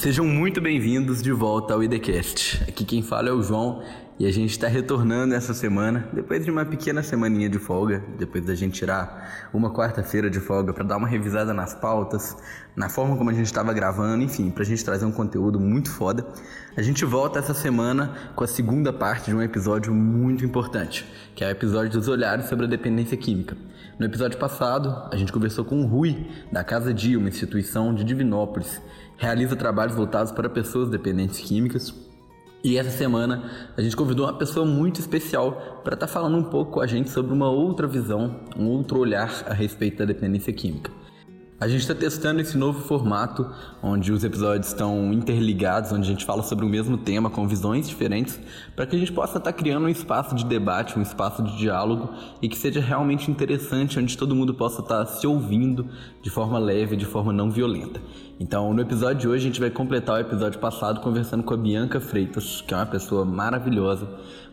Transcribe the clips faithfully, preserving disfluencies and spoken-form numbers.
Sejam muito bem-vindos de volta ao IDCast. Aqui quem fala é o João e a gente está retornando essa semana, depois de uma pequena semaninha de folga, depois da gente tirar uma quarta-feira de folga para dar uma revisada nas pautas, na forma como a gente estava gravando, enfim, para a gente trazer um conteúdo muito foda. A gente volta essa semana com a segunda parte de um episódio muito importante, que é o episódio dos olhares sobre a dependência química. No episódio passado, a gente conversou com o Rui, da Casa Dia, uma instituição de Divinópolis, realiza trabalhos voltados para pessoas dependentes químicas. E essa semana a gente convidou uma pessoa muito especial para estar tá falando um pouco com a gente sobre uma outra visão, um outro olhar a respeito da dependência química. A gente está testando esse novo formato, onde os episódios estão interligados, onde a gente fala sobre o mesmo tema com visões diferentes, para que a gente possa estar tá criando um espaço de debate, um espaço de diálogo, e que seja realmente interessante, onde todo mundo possa estar tá se ouvindo de forma leve, de forma não violenta. Então, no episódio de hoje, a gente vai completar o episódio passado conversando com a Bianca Freitas, que é uma pessoa maravilhosa,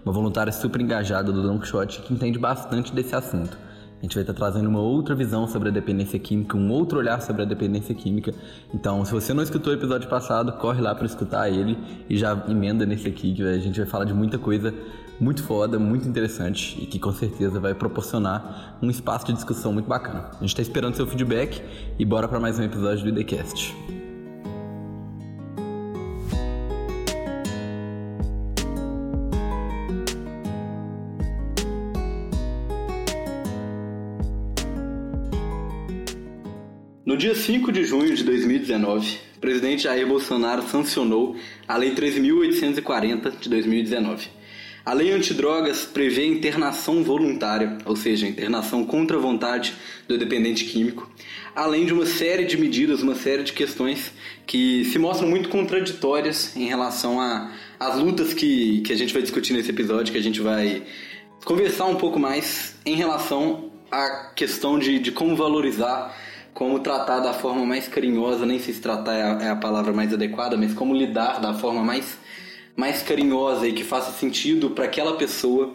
uma voluntária super engajada do Dom Quixote, que entende bastante desse assunto. A gente vai estar trazendo uma outra visão sobre a dependência química, um outro olhar sobre a dependência química. Então, se você não escutou o episódio passado, corre lá para escutar ele e já emenda nesse aqui, que a gente vai falar de muita coisa muito foda, muito interessante e que com certeza vai proporcionar um espaço de discussão muito bacana. A gente está esperando seu feedback e bora para mais um episódio do IDCast. No dia cinco de junho de dois mil e dezenove, o presidente Jair Bolsonaro sancionou a Lei treze mil oitocentos e quarenta de dois mil e dezenove. A lei antidrogas prevê a internação voluntária, ou seja, a internação contra a vontade do dependente químico, além de uma série de medidas, uma série de questões que se mostram muito contraditórias em relação às lutas que, que a gente vai discutir nesse episódio, que a gente vai conversar um pouco mais em relação à questão de, de como valorizar, como tratar da forma mais carinhosa, nem sei se tratar é a, é a palavra mais adequada, mas como lidar da forma mais, mais carinhosa e que faça sentido para aquela pessoa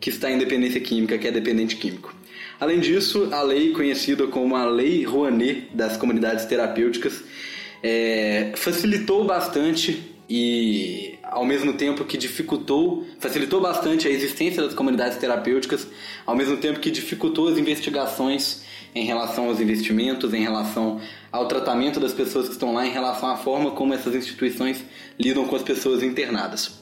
que está em dependência química, que é dependente químico. Além disso, a lei conhecida como a Lei Rouanet das comunidades terapêuticas é, facilitou bastante e, ao mesmo tempo que dificultou, facilitou bastante a existência das comunidades terapêuticas, ao mesmo tempo que dificultou as investigações em relação aos investimentos, em relação ao tratamento das pessoas que estão lá, em relação à forma como essas instituições lidam com as pessoas internadas.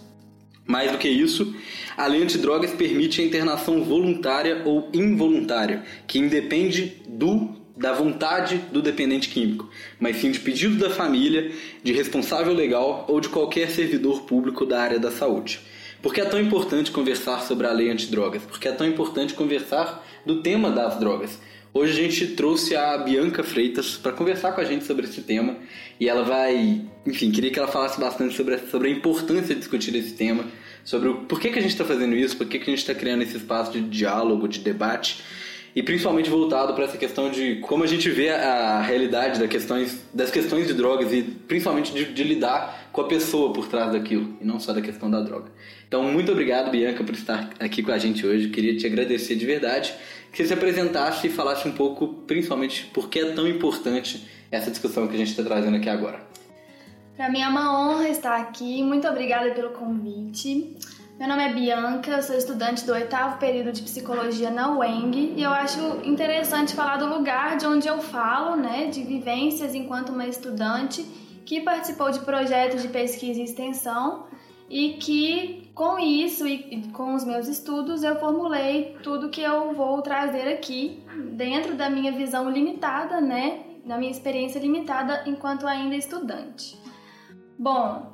Mais do que isso, a lei antidrogas permite a internação voluntária ou involuntária, que independe do, da vontade do dependente químico, mas sim de pedido da família, de responsável legal ou de qualquer servidor público da área da saúde. Por que é tão importante conversar sobre a lei antidrogas? Por que é tão importante conversar do tema das drogas? Hoje a gente trouxe a Bianca Freitas para conversar com a gente sobre esse tema e ela vai, enfim, queria que ela falasse bastante sobre, sobre a importância de discutir esse tema, sobre o por que, que a gente está fazendo isso, por que, que a gente está criando esse espaço de diálogo, de debate e principalmente voltado para essa questão de como a gente vê a realidade das questões, das questões de drogas e principalmente de, de lidar com a pessoa por trás daquilo e não só da questão da droga. Então, muito obrigado, Bianca, por estar aqui com a gente hoje. Eu queria te agradecer de verdade que você se apresentasse e falasse um pouco, principalmente, por que é tão importante essa discussão que a gente está trazendo aqui agora. Para mim é uma honra estar aqui. Muito obrigada pelo convite. Meu nome é Bianca, eu sou estudante do oitavo período de psicologia na U E N G e eu acho interessante falar do lugar de onde eu falo, né, de vivências enquanto uma estudante que participou de projetos de pesquisa e extensão e que, com isso e com os meus estudos, eu formulei tudo que eu vou trazer aqui dentro da minha visão limitada, né, da minha experiência limitada enquanto ainda estudante. Bom,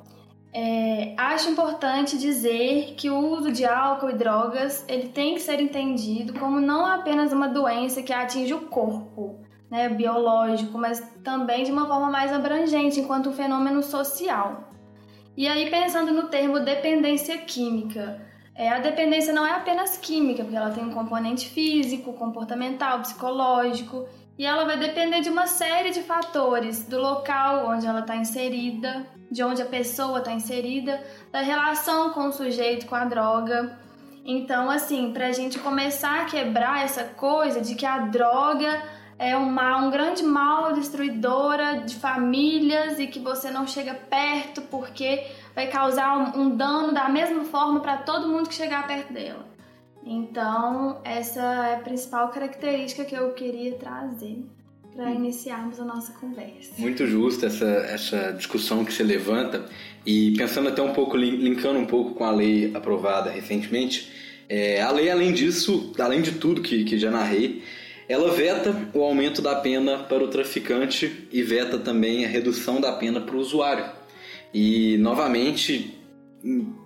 É, acho importante dizer que o uso de álcool e drogas ele tem que ser entendido como não apenas uma doença que atinge o corpo, né, biológico, mas também de uma forma mais abrangente, enquanto um fenômeno social. E aí, pensando no termo dependência química, é, a dependência não é apenas química, porque ela tem um componente físico, comportamental, psicológico, e ela vai depender de uma série de fatores, do local onde ela está inserida, de onde a pessoa está inserida, da relação com o sujeito, com a droga. Então, assim, para a gente começar a quebrar essa coisa de que a droga é um mal, um grande mal, destruidora de famílias, e que você não chega perto porque vai causar um, um dano da mesma forma para todo mundo que chegar perto dela. Então, essa é a principal característica que eu queria trazer para iniciarmos a nossa conversa. Muito justa essa, essa discussão que você levanta, e pensando até um pouco, linkando um pouco com a lei aprovada recentemente, é, a lei, além disso, além de tudo que, que já narrei, ela veta o aumento da pena para o traficante e veta também a redução da pena para o usuário. E, novamente,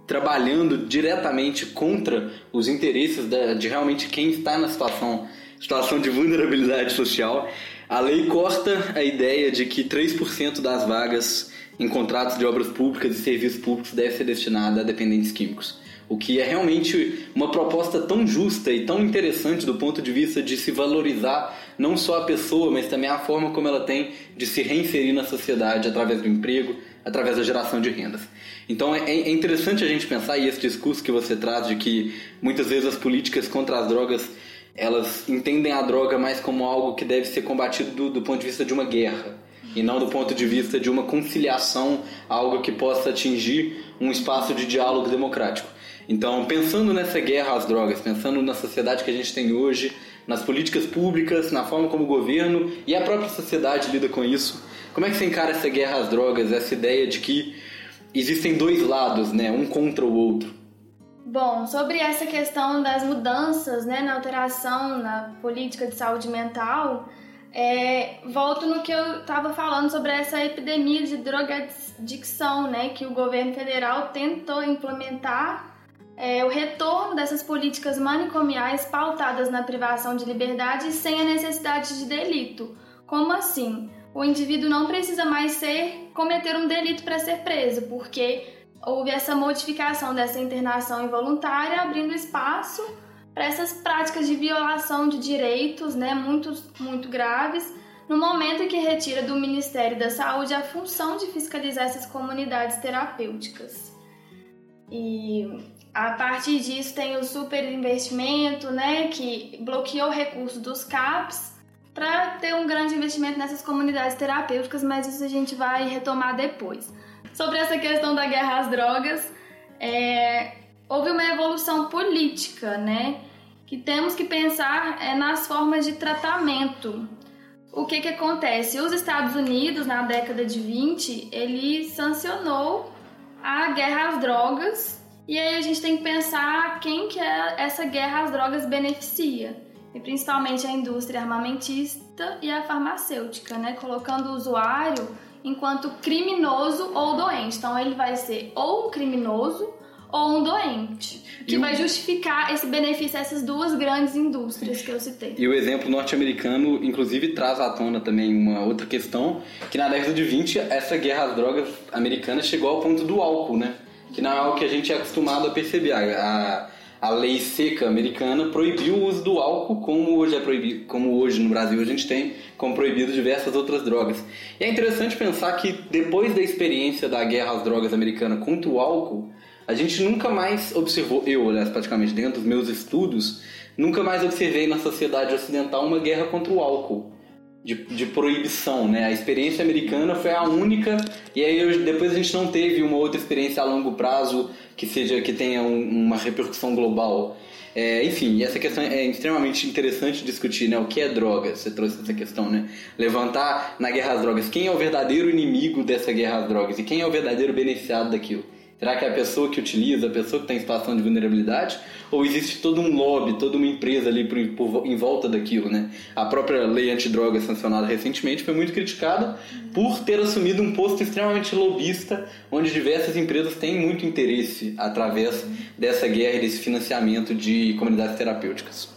trabalhando diretamente contra os interesses de, de realmente quem está na situação, situação de vulnerabilidade social, a lei corta a ideia de que três por cento das vagas em contratos de obras públicas e serviços públicos deve ser destinada a dependentes químicos. O que é realmente uma proposta tão justa e tão interessante do ponto de vista de se valorizar não só a pessoa, mas também a forma como ela tem de se reinserir na sociedade através do emprego, através da geração de rendas. Então é interessante a gente pensar, e esse discurso que você traz de que muitas vezes as políticas contra as drogas, elas entendem a droga mais como algo que deve ser combatido do, do ponto de vista de uma guerra, e não do ponto de vista de uma conciliação, algo que possa atingir um espaço de diálogo democrático. Então, pensando nessa guerra às drogas, pensando na sociedade que a gente tem hoje, nas políticas públicas, na forma como o governo e a própria sociedade lida com isso, como é que você encara essa guerra às drogas, essa ideia de que existem dois lados, né, um contra o outro? Bom, sobre essa questão das mudanças, né, na alteração na política de saúde mental, é, volto no que eu estava falando sobre essa epidemia de drogadição, né, que o governo federal tentou implementar. É, o retorno dessas políticas manicomiais pautadas na privação de liberdade sem a necessidade de delito. Como assim? O indivíduo não precisa mais ser, cometer um delito para ser preso, porque houve essa modificação dessa internação involuntária, abrindo espaço para essas práticas de violação de direitos, né, muito, muito graves, no momento em que retira do Ministério da Saúde a função de fiscalizar essas comunidades terapêuticas. E a partir disso tem o superinvestimento, né, que bloqueou o recurso dos CAPS para ter um grande investimento nessas comunidades terapêuticas, mas isso a gente vai retomar depois. Sobre essa questão da guerra às drogas, é, houve uma evolução política, né, que temos que pensar é, nas formas de tratamento. O que que acontece? Os Estados Unidos, na década de vinte, ele sancionou a guerra às drogas. E aí a gente tem que pensar quem que essa guerra às drogas beneficia, e principalmente a indústria armamentista e a farmacêutica, né? Colocando o usuário enquanto criminoso ou doente. Então ele vai ser ou um criminoso ou um doente, que o... vai justificar esse benefício a essas duas grandes indústrias que eu citei. E o exemplo norte-americano, inclusive, traz à tona também uma outra questão, que na década de vinte essa guerra às drogas americana chegou ao ponto do álcool, né? Que não é algo que a gente é acostumado a perceber. A, a lei seca americana proibiu o uso do álcool, como hoje, é proibido, como hoje no Brasil a gente tem, como proibido diversas outras drogas. E é interessante pensar que depois da experiência da guerra às drogas americana contra o álcool, a gente nunca mais observou, eu, aliás, praticamente dentro dos meus estudos, nunca mais observei na sociedade ocidental uma guerra contra o álcool. De, de proibição, né? A experiência americana foi a única, e aí eu, depois a gente não teve uma outra experiência a longo prazo que, seja, que tenha um, uma repercussão global. É, enfim, essa questão é extremamente interessante discutir, né? O que é droga? Você trouxe essa questão, né? Levantar na guerra às drogas. Quem é o verdadeiro inimigo dessa guerra às drogas? E quem é o verdadeiro beneficiado daquilo? Será que é a pessoa que utiliza, a pessoa que está em situação de vulnerabilidade? Ou existe todo um lobby, toda uma empresa ali por, por, em volta daquilo, né? A própria lei antidrogas sancionada recentemente foi muito criticada por ter assumido um posto extremamente lobista, onde diversas empresas têm muito interesse através dessa guerra e desse financiamento de comunidades terapêuticas.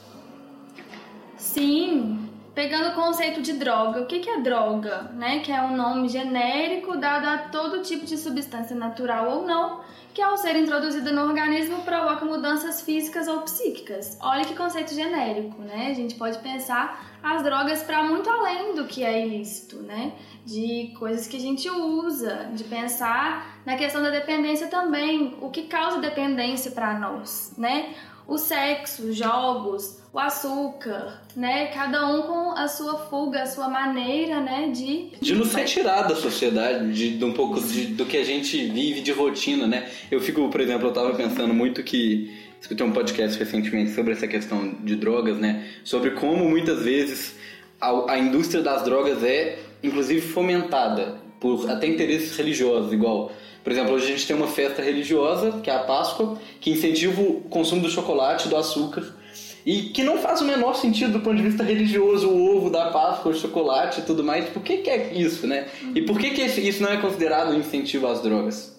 Sim, pegando o conceito de droga, o que que é droga, né? Que é um nome genérico dado a todo tipo de substância natural ou não, que ao ser introduzida no organismo provoca mudanças físicas ou psíquicas. Olha que conceito genérico, né? A gente pode pensar as drogas para muito além do que é ilícito, né? De coisas que a gente usa, de pensar na questão da dependência também, o que causa dependência para nós, né? O sexo, jogos, o açúcar, né? Cada um com a sua fuga, a sua maneira, né? De, de não ser tirado da sociedade, de, de um pouco de, do que a gente vive de rotina, né? Eu fico, por exemplo, eu tava pensando muito que... Escutei um podcast recentemente sobre essa questão de drogas, né? Sobre como muitas vezes a, a indústria das drogas é, inclusive, fomentada por até interesses religiosos, igual... Por exemplo, hoje a gente tem uma festa religiosa, que é a Páscoa, que incentiva o consumo do chocolate, do açúcar, e que não faz o menor sentido do ponto de vista religioso, o ovo da Páscoa, o chocolate e tudo mais. Por que que é isso, né? E por que que isso não é considerado um incentivo às drogas?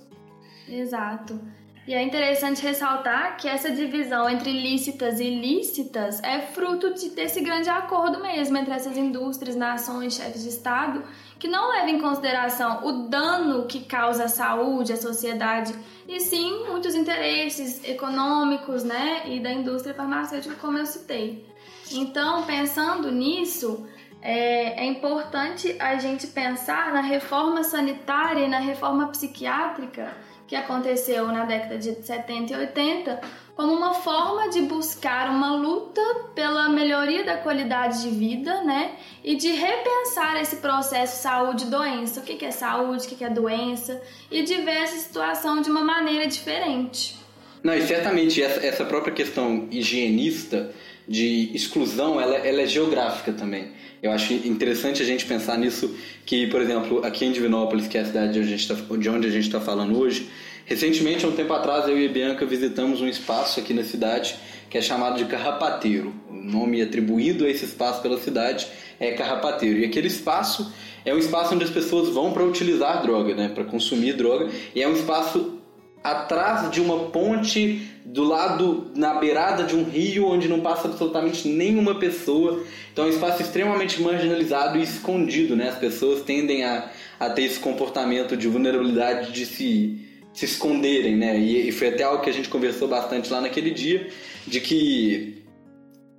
Exato. E é interessante ressaltar que essa divisão entre lícitas e ilícitas é fruto de, desse grande acordo mesmo entre essas indústrias, nações, chefes de Estado, que não leva em consideração o dano que causa à saúde, à sociedade, e sim muitos interesses econômicos, né, e da indústria farmacêutica, como eu citei. Então, pensando nisso, é, é importante a gente pensar na reforma sanitária e na reforma psiquiátrica que aconteceu na década de setenta e oitenta como uma forma de buscar uma luta pela melhoria da qualidade de vida, né? E de repensar esse processo saúde-doença, o que é saúde, o que é doença, e de ver essa situação de uma maneira diferente. Não, e certamente essa própria questão higienista de exclusão, ela, ela é geográfica também. Eu acho interessante a gente pensar nisso, que, por exemplo, aqui em Divinópolis, que é a cidade de onde a gente tá, de onde a gente está falando hoje, recentemente, há um tempo atrás, eu e a Bianca visitamos um espaço aqui na cidade que é chamado de Carrapateiro. O nome atribuído a esse espaço pela cidade é Carrapateiro. E aquele espaço é um espaço onde as pessoas vão para utilizar droga, né, para consumir droga, e é um espaço atrás de uma ponte, do lado, na beirada de um rio onde não passa absolutamente nenhuma pessoa. Então é um espaço extremamente marginalizado e escondido, né? As pessoas tendem a, a ter esse comportamento de vulnerabilidade, de se, se esconderem, né? E, e foi até algo que a gente conversou bastante lá naquele dia, de que,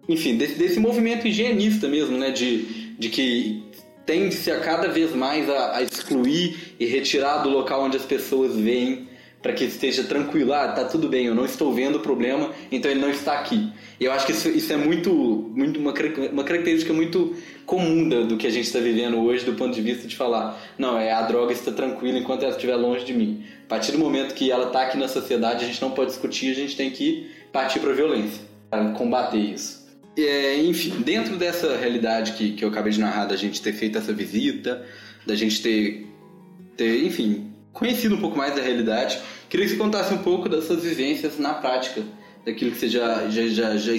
enfim, desse, desse movimento higienista mesmo, né? De, de que tende-se a cada vez mais a, a excluir e retirar do local onde as pessoas veem, para que esteja tranquilo, ah, tá tudo bem, eu não estou vendo o problema, então ele não está aqui. E eu acho que isso, isso é muito, muito uma, uma característica muito comum do que a gente está vivendo hoje, do ponto de vista de falar, não, é, a droga está tranquila enquanto ela estiver longe de mim. A partir do momento que ela está aqui na sociedade, a gente não pode discutir, a gente tem que partir para a violência, para combater isso. É, enfim, dentro dessa realidade que, que eu acabei de narrar, da gente ter feito essa visita, da gente ter, ter enfim... conhecido um pouco mais da realidade, queria que você contasse um pouco das suas vivências na prática, daquilo que você já, já, já, já,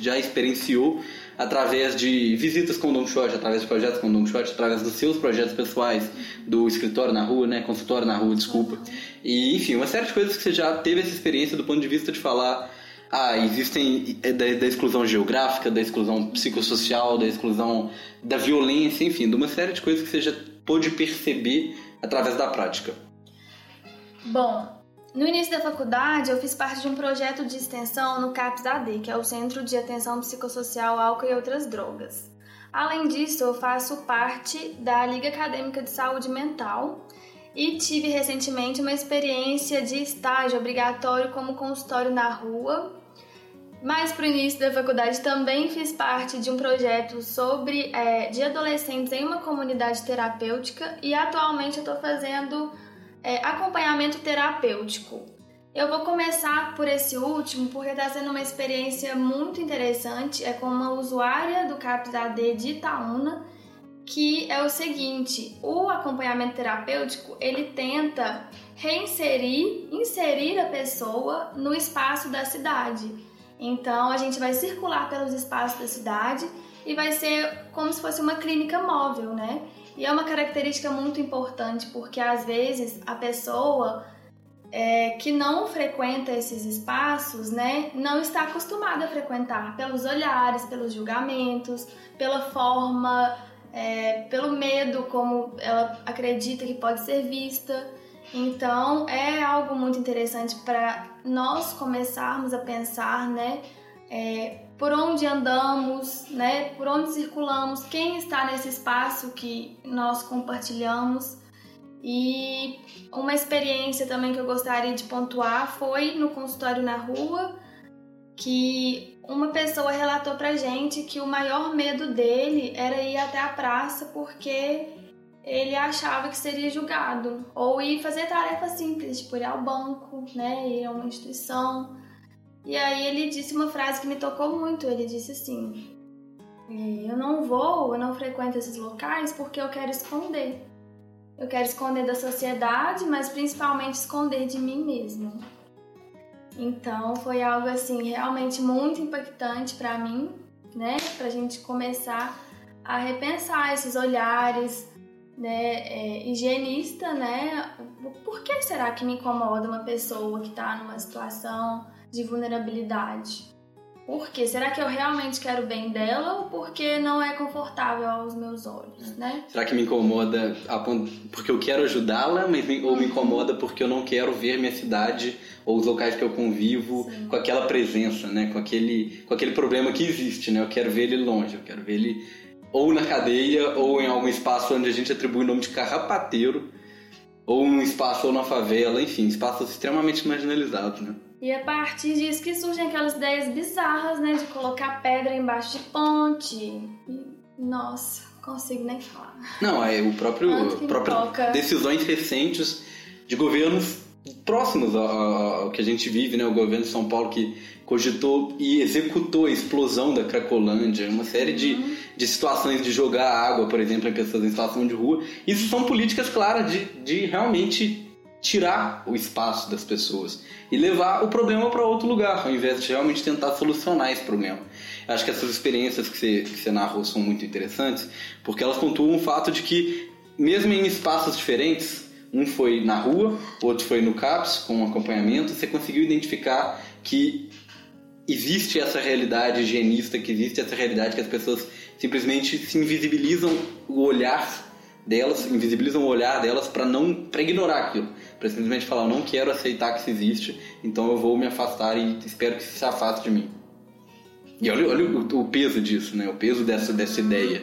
já experienciou através de visitas com o Dom Quixote, através de projetos com o Dom Quixote, através dos seus projetos pessoais, do escritório na rua, né, consultório na rua, desculpa, e enfim, uma série de coisas que você já teve essa experiência do ponto de vista de falar, ah, existem da, da exclusão geográfica, da exclusão psicossocial, da exclusão da violência, enfim, de uma série de coisas que você já pôde perceber através da prática. Bom, no início da faculdade eu fiz parte de um projeto de extensão no CAPS-A D, que é o Centro de Atenção Psicossocial, Álcool e Outras Drogas. Além disso, eu faço parte da Liga Acadêmica de Saúde Mental e tive recentemente uma experiência de estágio obrigatório como consultório na rua. Mas para o início da faculdade também fiz parte de um projeto sobre, é, de adolescentes em uma comunidade terapêutica e atualmente eu estou fazendo... É, acompanhamento terapêutico. Eu vou começar por esse último porque está sendo uma experiência muito interessante. É com uma usuária do CAPS-A D de Itaúna, que é o seguinte: o acompanhamento terapêutico ele tenta reinserir, inserir a pessoa no espaço da cidade. Então a gente vai circular pelos espaços da cidade e vai ser como se fosse uma clínica móvel, né? E é uma característica muito importante, porque às vezes a pessoa é, que não frequenta esses espaços, né, não está acostumada a frequentar, pelos olhares, pelos julgamentos, pela forma, é, pelo medo como ela acredita que pode ser vista. Então é algo muito interessante para nós começarmos a pensar, né, é, por onde andamos, né? Por onde circulamos, quem está nesse espaço que nós compartilhamos. E uma experiência também que eu gostaria de pontuar foi no consultório na rua, que uma pessoa relatou pra gente que o maior medo dele era ir até a praça porque ele achava que seria julgado, ou ir fazer tarefa simples, tipo ir ao banco, né, ir a uma instituição. E aí ele disse uma frase que me tocou muito, ele disse assim: eu não vou, eu não frequento esses locais porque eu quero esconder. Eu quero esconder da sociedade, mas principalmente esconder de mim mesma. Então foi algo assim realmente muito impactante para mim, né? Para a gente começar a repensar esses olhares, né? É, higienista, né? Por que será que me incomoda uma pessoa que está numa situação de vulnerabilidade? Por quê? Será que eu realmente quero o bem dela ou porque não é confortável aos meus olhos, né? Será que me incomoda a ponto... porque eu quero ajudá-la, mas me... uhum. ou me incomoda porque eu não quero ver minha cidade ou os locais que eu convivo, sim, com aquela presença, né? Com aquele, com aquele problema que existe, né? Eu quero ver ele longe, eu quero ver ele ou na cadeia ou em algum espaço onde a gente atribui o nome de carrapateiro, ou num espaço ou na favela, enfim, espaços extremamente marginalizados, né? E a partir disso que surgem aquelas ideias bizarras, né? De colocar pedra embaixo de ponte. E, nossa, consigo nem falar. Não, é o próprio... próprio decisões recentes de governos próximos ao, ao que a gente vive, né? O governo de São Paulo que cogitou e executou a explosão da Cracolândia. Uma série uhum. de, de situações de jogar água, por exemplo, em pessoas em situação de rua. Isso são políticas claras de, de realmente... tirar o espaço das pessoas e levar o problema para outro lugar, ao invés de realmente tentar solucionar esse problema. Acho que essas experiências que você, que você narrou são muito interessantes, porque elas pontuam o fato de que, mesmo em espaços diferentes, um foi na rua, outro foi no CAPS, com um acompanhamento, você conseguiu identificar que existe essa realidade higienista, que existe essa realidade que as pessoas simplesmente se invisibilizam o olhar delas, invisibilizam o olhar delas para não, para ignorar aquilo. Pra simplesmente falar, eu não quero aceitar que isso existe, então eu vou me afastar e espero que isso se afaste de mim. E olha, olha o, o peso disso, né? O peso dessa, dessa ideia.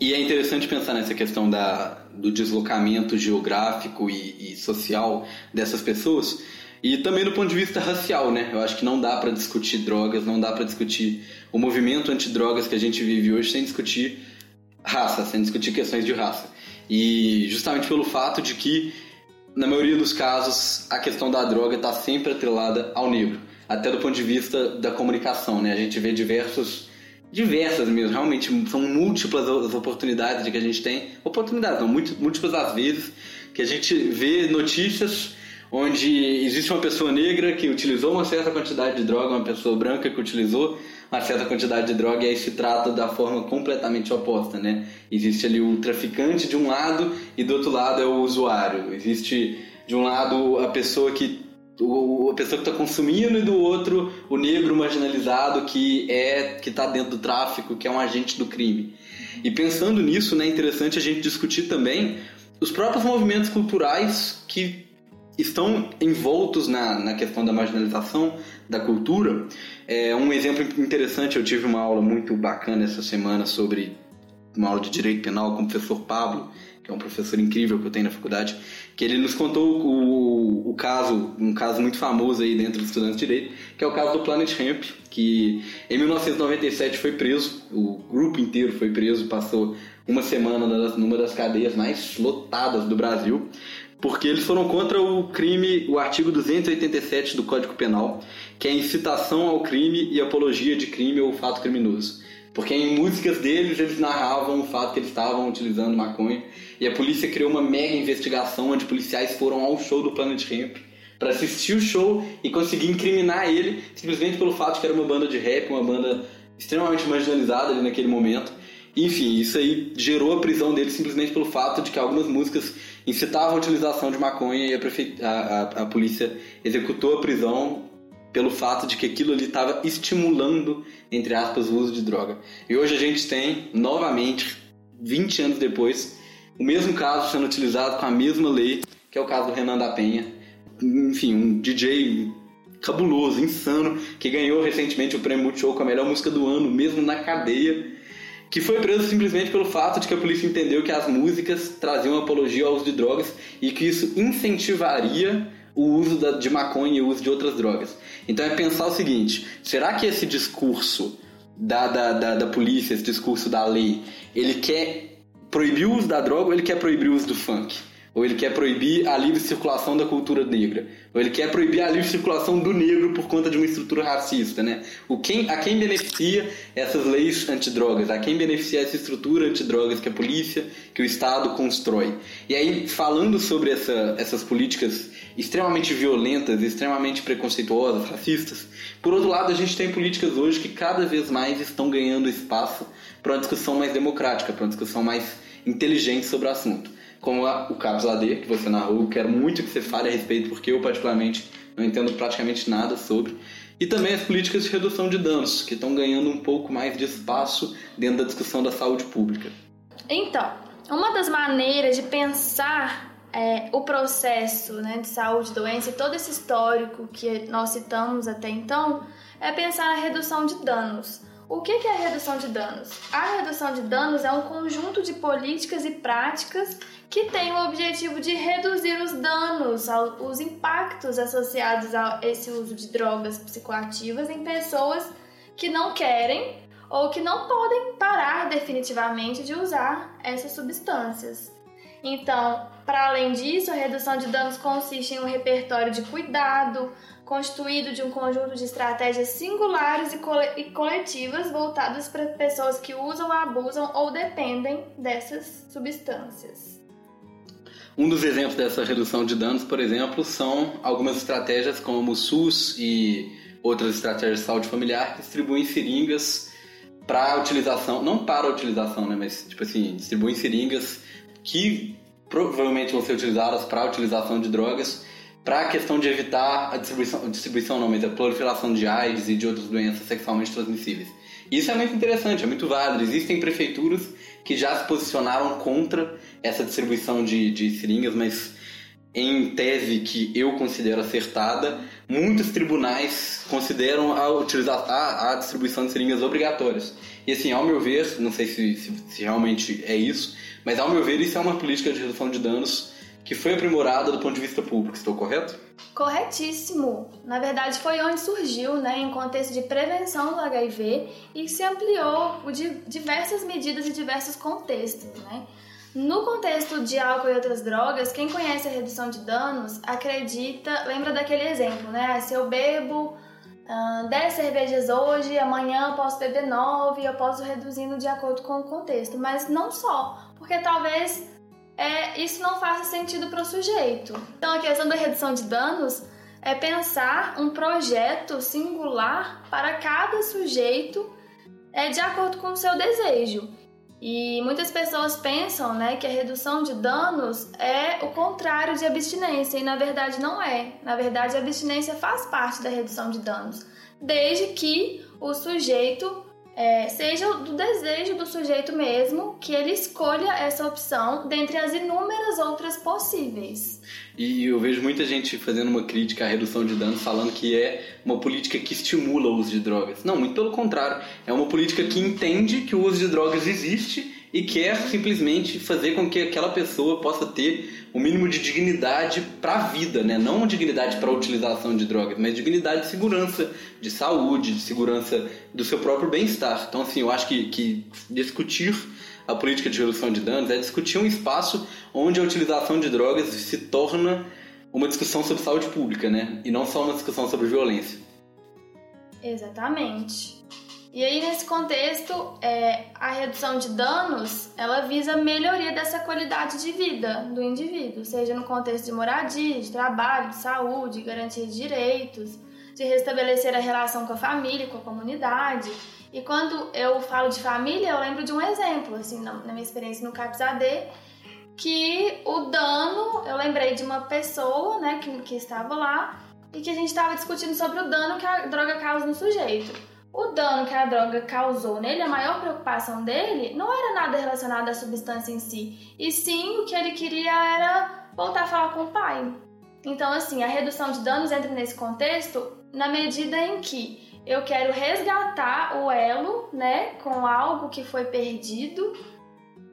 E é interessante pensar nessa questão da, do deslocamento geográfico e, e social dessas pessoas, e também do ponto de vista racial, né? Eu acho que não dá pra discutir drogas, não dá pra discutir o movimento antidrogas que a gente vive hoje sem discutir raça, sem discutir questões de raça. E justamente pelo fato de que, na maioria dos casos, a questão da droga está sempre atrelada ao negro, até do ponto de vista da comunicação, né? A gente vê diversos, diversas mesmo, realmente são múltiplas as oportunidades que a gente tem, oportunidades não, múltiplas às vezes, que a gente vê notícias onde existe uma pessoa negra que utilizou uma certa quantidade de droga, uma pessoa branca que utilizou uma certa quantidade de droga, e aí se trata da forma completamente oposta, né? Existe ali o traficante de um lado e do outro lado é o usuário. Existe de um lado a pessoa que o, a pessoa que está consumindo e do outro o negro marginalizado que é que está dentro do tráfico, que é um agente do crime. E pensando nisso, né, é interessante a gente discutir também os próprios movimentos culturais que estão envoltos na, na questão da marginalização da cultura. É um exemplo interessante, eu tive uma aula muito bacana essa semana sobre uma aula de direito penal com o professor Pablo, que é um professor incrível que eu tenho na faculdade, que ele nos contou o, o caso, um caso muito famoso aí dentro dos estudantes de direito, que é o caso do Planet Hemp, que em mil novecentos e noventa e sete foi preso, o grupo inteiro foi preso, passou uma semana numa das cadeias mais lotadas do Brasil, porque eles foram contra o crime, o artigo duzentos e oitenta e sete do Código Penal, que é incitação ao crime e apologia de crime ou fato criminoso. Porque em músicas deles, eles narravam o fato que eles estavam utilizando maconha, e a polícia criou uma mega investigação onde policiais foram ao show do Planet Hemp para assistir o show e conseguir incriminar ele simplesmente pelo fato que era uma banda de rap, uma banda extremamente marginalizada ali naquele momento. Enfim, isso aí gerou a prisão dele simplesmente pelo fato de que algumas músicas incitavam a utilização de maconha, e a, prefe... a, a, a polícia executou a prisão pelo fato de que aquilo ali estava estimulando, entre aspas, o uso de droga. E hoje a gente tem, novamente, vinte anos depois, o mesmo caso sendo utilizado com a mesma lei, que é o caso do Renan da Penha. Enfim, um D J cabuloso, insano, que ganhou recentemente o prêmio Multishow com a melhor música do ano, mesmo na cadeia, que foi preso simplesmente pelo fato de que a polícia entendeu que as músicas traziam apologia ao uso de drogas e que isso incentivaria o uso da, de maconha e o uso de outras drogas. Então é pensar o seguinte, será que esse discurso da, da, da, da polícia, esse discurso da lei, ele quer proibir o uso da droga ou ele quer proibir o uso do funk? Ou ele quer proibir a livre circulação da cultura negra, ou ele quer proibir a livre circulação do negro por conta de uma estrutura racista, né? O quem, a quem beneficia essas leis antidrogas? A quem beneficia essa estrutura antidrogas que a polícia, que o Estado constrói? E aí, falando sobre essa, essas políticas extremamente violentas, extremamente preconceituosas, racistas, por outro lado, a gente tem políticas hoje que cada vez mais estão ganhando espaço para uma discussão mais democrática, para uma discussão mais inteligente sobre o assunto. Como o CAPS-A D, que você narrou, quero muito que você fale a respeito, porque eu, particularmente, não entendo praticamente nada sobre. E também as políticas de redução de danos, que estão ganhando um pouco mais de espaço dentro da discussão da saúde pública. Então, uma das maneiras de pensar é, o processo, né, de saúde, doença e todo esse histórico que nós citamos até então, é pensar na redução de danos. O que é a redução de danos? A redução de danos é um conjunto de políticas e práticas que tem o objetivo de reduzir os danos, os impactos associados a esse uso de drogas psicoativas em pessoas que não querem ou que não podem parar definitivamente de usar essas substâncias. Então, para além disso, a redução de danos consiste em um repertório de cuidado, constituído de um conjunto de estratégias singulares e coletivas voltadas para pessoas que usam, abusam ou dependem dessas substâncias. Um dos exemplos dessa redução de danos, por exemplo, são algumas estratégias como o SUS e outras estratégias de saúde familiar que distribuem seringas para utilização, não para a utilização, né, mas tipo assim, distribuem seringas que provavelmente vão ser utilizadas para a utilização de drogas, para a questão de evitar a distribuição, distribuição não, mas a proliferação de AIDS e de outras doenças sexualmente transmissíveis. Isso é muito interessante, é muito válido. Existem prefeituras que já se posicionaram contra essa distribuição de, de seringas, mas em tese que eu considero acertada, muitos tribunais consideram a, utilizar, a, a distribuição de seringas obrigatórias. E assim, ao meu ver, não sei se, se, se realmente é isso, mas ao meu ver isso é uma política de redução de danos que foi aprimorada do ponto de vista público, estou correto? Corretíssimo! Na verdade, foi onde surgiu, né, em contexto de prevenção do H I V e se ampliou por diversas medidas e diversos contextos, né? No contexto de álcool e outras drogas, quem conhece a redução de danos acredita, lembra daquele exemplo, né? Se eu bebo uh, dez cervejas hoje, amanhã eu posso beber nove, eu posso reduzindo de acordo com o contexto. Mas não só, porque talvez... É, isso não faça sentido para o sujeito. Então a questão da redução de danos é pensar um projeto singular para cada sujeito é, de acordo com o seu desejo. E muitas pessoas pensam, né, que a redução de danos é o contrário de abstinência, e na verdade não é. Na verdade a abstinência faz parte da redução de danos, desde que o sujeito... É, seja do desejo do sujeito mesmo, que ele escolha essa opção dentre as inúmeras outras possíveis. E eu vejo muita gente fazendo uma crítica à redução de danos, falando que é uma política que estimula o uso de drogas. Não, muito pelo contrário. É uma política que entende que o uso de drogas existe e quer simplesmente fazer com que aquela pessoa possa ter o mínimo de dignidade para a vida, né? Não dignidade para a utilização de drogas, mas dignidade de segurança, de saúde, de segurança do seu próprio bem-estar. Então, assim, eu acho que, que discutir a política de redução de danos é discutir um espaço onde a utilização de drogas se torna uma discussão sobre saúde pública, né? E não só uma discussão sobre violência. Exatamente. E aí, nesse contexto, é, a redução de danos, ela visa a melhoria dessa qualidade de vida do indivíduo, seja no contexto de moradia, de trabalho, de saúde, garantir direitos, de restabelecer a relação com a família, com a comunidade. E quando eu falo de família, eu lembro de um exemplo, assim, na minha experiência no CAPS-A D, que o dano, eu lembrei de uma pessoa, né, que, que estava lá e que a gente estava discutindo sobre o dano que a droga causa no sujeito. O dano que a droga causou nele, a maior preocupação dele, não era nada relacionado à substância em si, e sim o que ele queria era voltar a falar com o pai. Então, assim, a redução de danos entra nesse contexto na medida em que eu quero resgatar o elo, né, com algo que foi perdido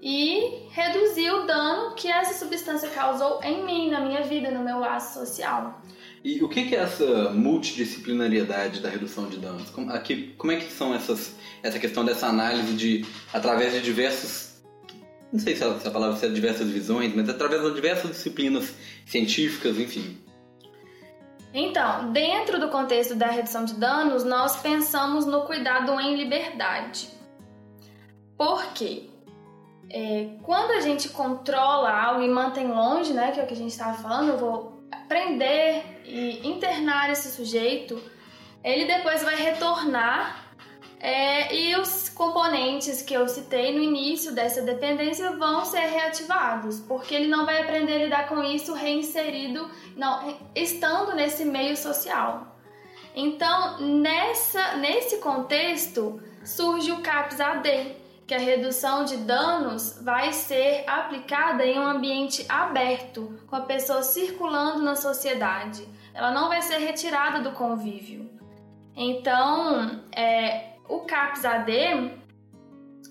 e reduzir o dano que essa substância causou em mim, na minha vida, no meu laço social. E o que é essa multidisciplinariedade da redução de danos? Como, aqui, como é que são essas, essa questão dessa análise de, através de diversos, não sei se a palavra se é diversas visões, mas através de diversas disciplinas científicas, enfim. Então, dentro do contexto da redução de danos, nós pensamos no cuidado em liberdade. Por quê? É, quando a gente controla algo e mantém longe, né, que é o que a gente estava falando, eu vou prender e internar esse sujeito, ele depois vai retornar é, e os componentes que eu citei no início dessa dependência vão ser reativados, porque ele não vai aprender a lidar com isso reinserido, não, estando nesse meio social. Então, nessa, nesse contexto, surge o CAPS-A D, que a redução de danos vai ser aplicada em um ambiente aberto, com a pessoa circulando na sociedade. Ela não vai ser retirada do convívio. Então, é, o CAPS-A D,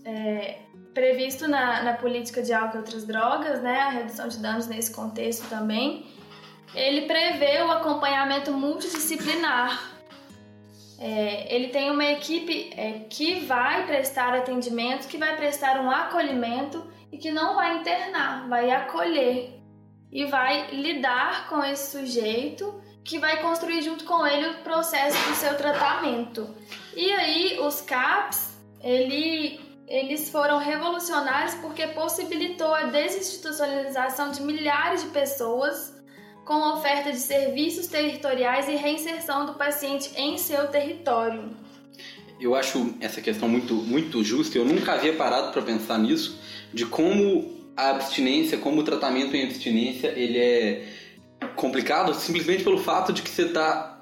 é, previsto na, na política de álcool e outras drogas, né, a redução de danos nesse contexto também, ele prevê o acompanhamento multidisciplinar. É, ele tem uma equipe é, que vai prestar atendimento, que vai prestar um acolhimento e que não vai internar, vai acolher e vai lidar com esse sujeito, que vai construir junto com ele o processo do seu tratamento. E aí os CAPS, ele, eles foram revolucionários porque possibilitou a desinstitucionalização de milhares de pessoas, com oferta de serviços territoriais e reinserção do paciente em seu território. Eu acho essa questão muito, muito justa. Eu nunca havia parado para pensar nisso, de como a abstinência, como o tratamento em abstinência, ele é complicado simplesmente pelo fato de que você está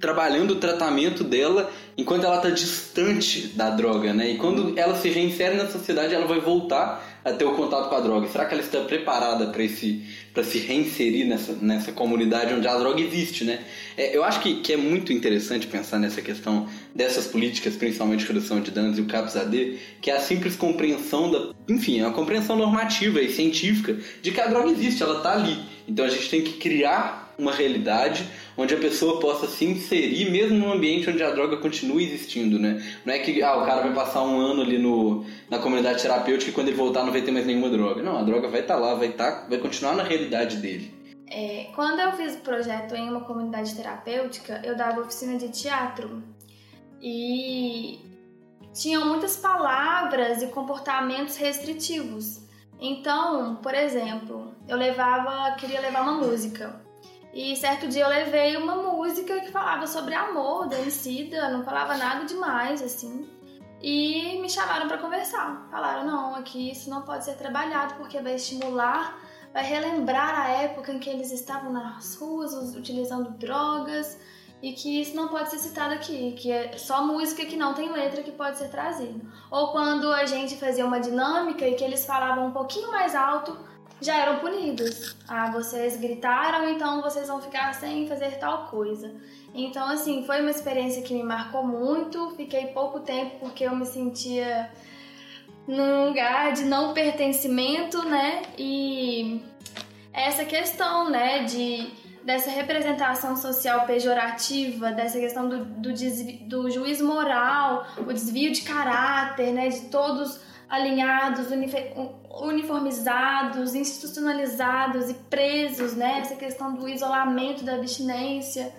trabalhando o tratamento dela enquanto ela está distante da droga, né? E quando ela se reinsere na sociedade, ela vai voltar a ter o contato com a droga. Será que ela está preparada para esse... para se reinserir nessa, nessa comunidade onde a droga existe, né? É, eu acho que, que é muito interessante pensar nessa questão dessas políticas, principalmente de redução de danos e o CAPS-A D, que é a simples compreensão, da, enfim, é uma compreensão normativa e científica de que a droga existe, ela está ali. Então a gente tem que criar uma realidade onde a pessoa possa se inserir mesmo num ambiente onde a droga continua existindo, né? Não é que ah, o cara vai passar um ano ali no, na comunidade terapêutica e quando ele voltar não vai ter mais nenhuma droga. Não, a droga vai estar tá lá, vai, tá, vai continuar na realidade dele. É, quando eu fiz o projeto em uma comunidade terapêutica, eu dava oficina de teatro e tinham muitas palavras e comportamentos restritivos. Então, por exemplo, eu levava, queria levar uma música. E certo dia eu levei uma música que falava sobre amor, homicida, não falava nada demais, assim. E me chamaram para conversar. Falaram, não, aqui isso não pode ser trabalhado porque vai estimular, vai relembrar a época em que eles estavam nas ruas utilizando drogas e que isso não pode ser citado aqui, que é só música que não tem letra que pode ser trazida. Ou quando a gente fazia uma dinâmica e que eles falavam um pouquinho mais alto, já eram punidos. Ah, vocês gritaram, então vocês vão ficar sem fazer tal coisa. Então, assim, foi uma experiência que me marcou muito. Fiquei pouco tempo porque eu me sentia num lugar de não pertencimento, né? E essa questão, né, de, dessa representação social pejorativa, dessa questão do, do, desvio, do juiz moral, o desvio de caráter, né, de todos alinhados, uniformizados, institucionalizados e presos, né? Essa questão do isolamento, da abstinência,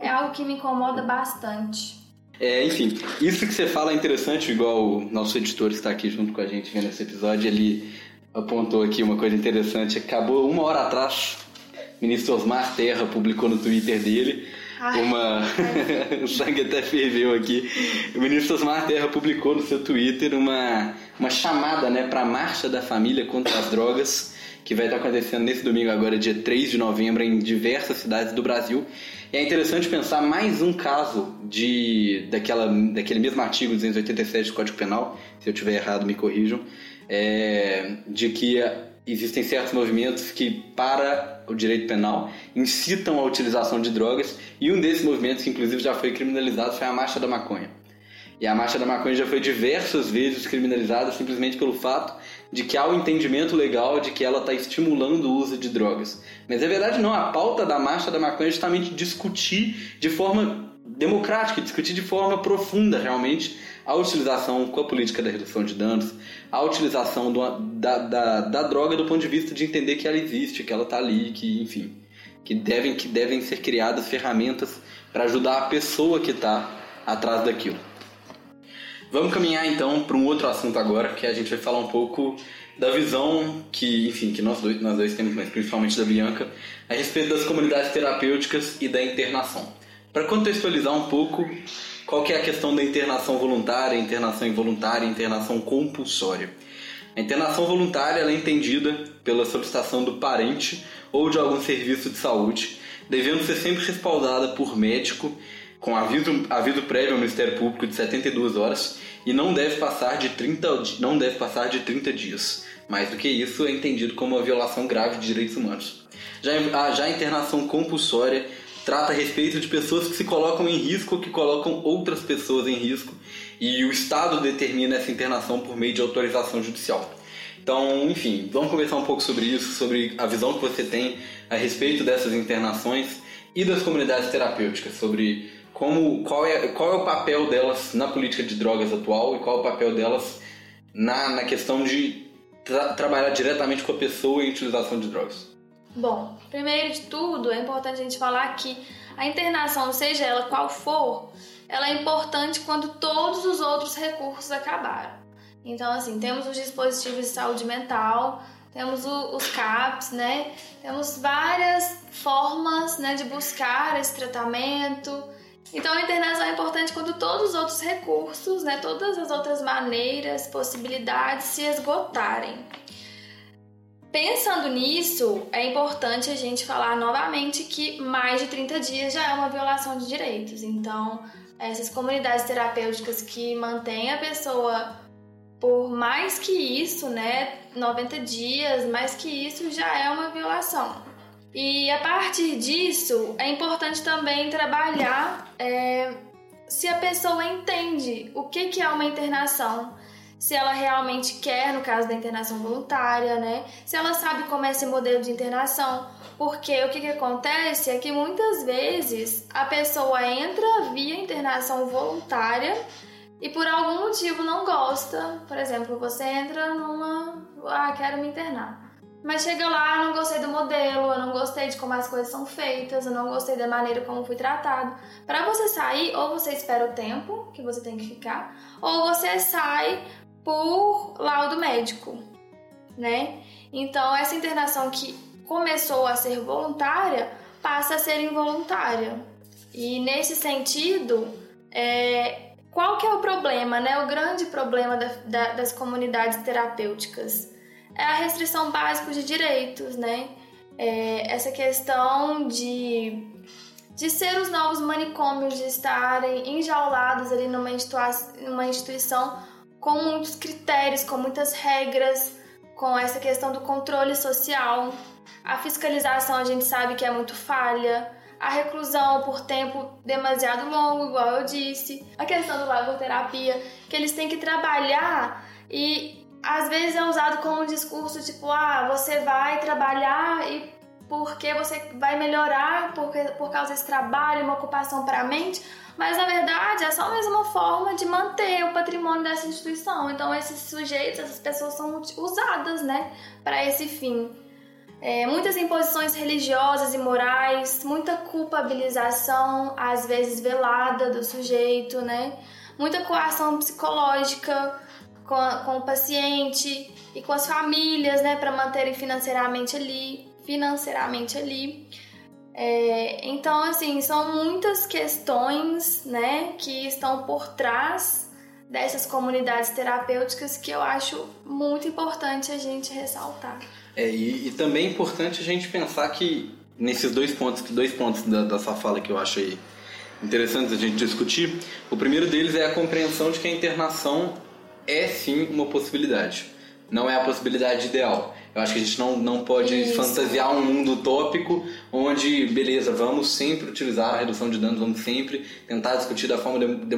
é algo que me incomoda bastante. É, enfim, isso que você fala é interessante, igual o nosso editor que está aqui junto com a gente vendo esse episódio, ele apontou aqui uma coisa interessante, acabou uma hora atrás, o ministro Osmar Terra publicou no Twitter dele, Ai, uma... o sangue até ferveu aqui. O ministro Osmar Terra publicou no seu Twitter uma, uma chamada, né, para a Marcha da Família contra as Drogas, que vai estar acontecendo nesse domingo agora, dia três de novembro, em diversas cidades do Brasil. E é interessante pensar mais um caso de, daquela, daquele mesmo artigo duzentos e oitenta e sete do Código Penal, se eu estiver errado me corrijam, é, de que existem certos movimentos que, para o direito penal, incitam a utilização de drogas, e um desses movimentos, que inclusive já foi criminalizado, foi a Marcha da Maconha. E a Marcha da Maconha já foi diversos vezes criminalizada simplesmente pelo fato de que há o entendimento legal de que ela está estimulando o uso de drogas. Mas é verdade não, a pauta da Marcha da Maconha é justamente discutir de forma democrática, discutir de forma profunda realmente a utilização com a política da redução de danos, a utilização do, da, da, da droga do ponto de vista de entender que ela existe, que ela está ali, que enfim, que devem, que devem ser criadas ferramentas para ajudar a pessoa que está atrás daquilo. Vamos caminhar então para um outro assunto agora, que a gente vai falar um pouco da visão que, enfim, que nós dois, nós dois temos, mas principalmente da Bianca, a respeito das comunidades terapêuticas e da internação. Para contextualizar um pouco, qual que é a questão da internação voluntária, internação involuntária, internação compulsória? A internação voluntária ela é entendida pela solicitação do parente ou de algum serviço de saúde, devendo ser sempre respaldada por médico, com aviso, aviso prévio ao Ministério Público de setenta e duas horas e não deve passar de trinta, não deve passar de trinta dias. Mais do que isso, é entendido como uma violação grave de direitos humanos. Já a, já a internação compulsória trata a respeito de pessoas que se colocam em risco ou que colocam outras pessoas em risco e o Estado determina essa internação por meio de autorização judicial. Então, enfim, vamos conversar um pouco sobre isso, sobre a visão que você tem a respeito dessas internações e das comunidades terapêuticas, sobre como, qual, é, qual é o papel delas na política de drogas atual e qual é o papel delas na, na questão de tra- trabalhar diretamente com a pessoa em utilização de drogas. Bom, primeiro de tudo, é importante a gente falar que a internação, seja ela qual for, ela é importante quando todos os outros recursos acabaram. Então, assim, temos os dispositivos de saúde mental, temos o, os CAPS, né? Temos várias formas, né, de buscar esse tratamento. Então, a internação é importante quando todos os outros recursos, né, todas as outras maneiras, possibilidades se esgotarem. Pensando nisso, é importante a gente falar novamente que mais de trinta dias já é uma violação de direitos. Então, essas comunidades terapêuticas que mantêm a pessoa por mais que isso, né, noventa dias, mais que isso já é uma violação. E a partir disso, é importante também trabalhar é, se a pessoa entende o que, que é uma internação, se ela realmente quer, no caso da internação voluntária, né, se ela sabe como é esse modelo de internação, porque o que, que acontece é que muitas vezes a pessoa entra via internação voluntária e por algum motivo não gosta, por exemplo, você entra numa, ah, quero me internar. Mas chega lá, eu não gostei do modelo, eu não gostei de como as coisas são feitas, eu não gostei da maneira como fui tratado. Para você sair, ou você espera o tempo que você tem que ficar, ou você sai por laudo médico, né? Então, essa internação que começou a ser voluntária, passa a ser involuntária. E nesse sentido, é, qual que é o problema, né? O grande problema da, da, das comunidades terapêuticas? É a restrição básica de direitos, né? É essa questão de, de ser os novos manicômios, de estarem enjaulados ali numa, institua, numa instituição com muitos critérios, com muitas regras, com essa questão do controle social. A fiscalização a gente sabe que é muito falha. A reclusão por tempo demasiado longo, igual eu disse. A questão do logoterapia, que eles têm que trabalhar e... Às vezes é usado como um discurso tipo, ah, você vai trabalhar e porque você vai melhorar porque, por causa desse trabalho, uma ocupação para a mente, mas na verdade é só mais uma forma de manter o patrimônio dessa instituição. Então esses sujeitos, essas pessoas são usadas, né, para esse fim. É, muitas imposições religiosas e morais, muita culpabilização, às vezes velada do sujeito, né, muita coação psicológica, Com, a, com o paciente e com as famílias, né, para manterem financeiramente ali, financeiramente ali. É, então, assim, são muitas questões, né, que estão por trás dessas comunidades terapêuticas que eu acho muito importante a gente ressaltar. É, e, e também é importante a gente pensar que nesses dois pontos, dois pontos da, dessa fala que eu acho aí interessantes a gente discutir, o primeiro deles é a compreensão de que a internação é sim uma possibilidade. Não é a possibilidade ideal. Eu acho que a gente não, não pode Isso. fantasiar um mundo utópico onde, beleza, vamos sempre utilizar a redução de danos, vamos sempre tentar discutir da forma de, de,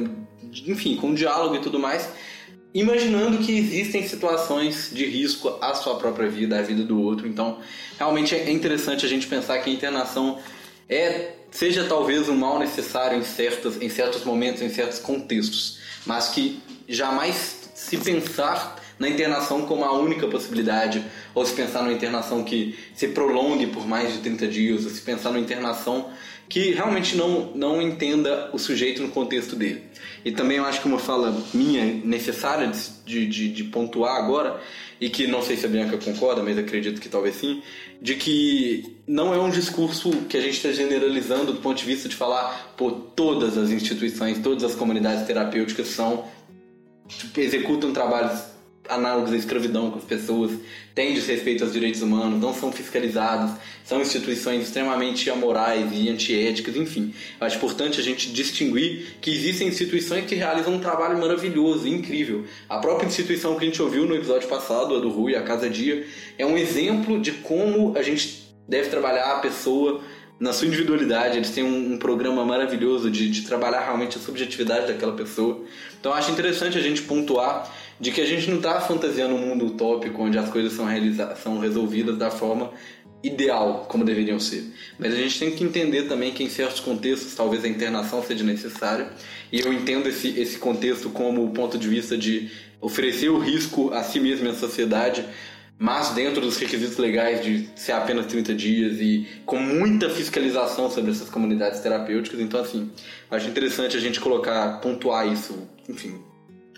enfim, com diálogo e tudo mais, imaginando que existem situações de risco à sua própria vida, à vida do outro. Então, realmente é interessante a gente pensar que a internação é, seja talvez um mal necessário em, certas, em certos momentos, em certos contextos, mas que jamais se pensar na internação como a única possibilidade, ou se pensar numa internação que se prolongue por mais de trinta dias, ou se pensar numa internação que realmente não, não entenda o sujeito no contexto dele. E também eu acho que uma fala minha necessária de, de, de pontuar agora, e que não sei se a Bianca concorda, mas acredito que talvez sim, de que não é um discurso que a gente está generalizando do ponto de vista de falar, pô, todas as instituições, todas as comunidades terapêuticas são, executam trabalhos análogos à escravidão com as pessoas, têm desrespeito aos direitos humanos, não são fiscalizados, são instituições extremamente amorais e antiéticas, enfim. Acho importante a gente distinguir que existem instituições que realizam um trabalho maravilhoso e incrível. A própria instituição que a gente ouviu no episódio passado, a do Rui, a Casa Dia, é um exemplo de como a gente deve trabalhar a pessoa na sua individualidade. Eles têm um, um programa maravilhoso de, de trabalhar realmente a subjetividade daquela pessoa. Então acho interessante a gente pontuar de que a gente não está fantasiando um mundo utópico onde as coisas são, realiza- são resolvidas da forma ideal, como deveriam ser. Mas a gente tem que entender também que em certos contextos talvez a internação seja necessária, e eu entendo esse, esse contexto como o ponto de vista de oferecer o risco a si mesmo e à sociedade, mas dentro dos requisitos legais de ser apenas trinta dias e com muita fiscalização sobre essas comunidades terapêuticas. Então, assim, acho interessante a gente colocar, pontuar isso, enfim,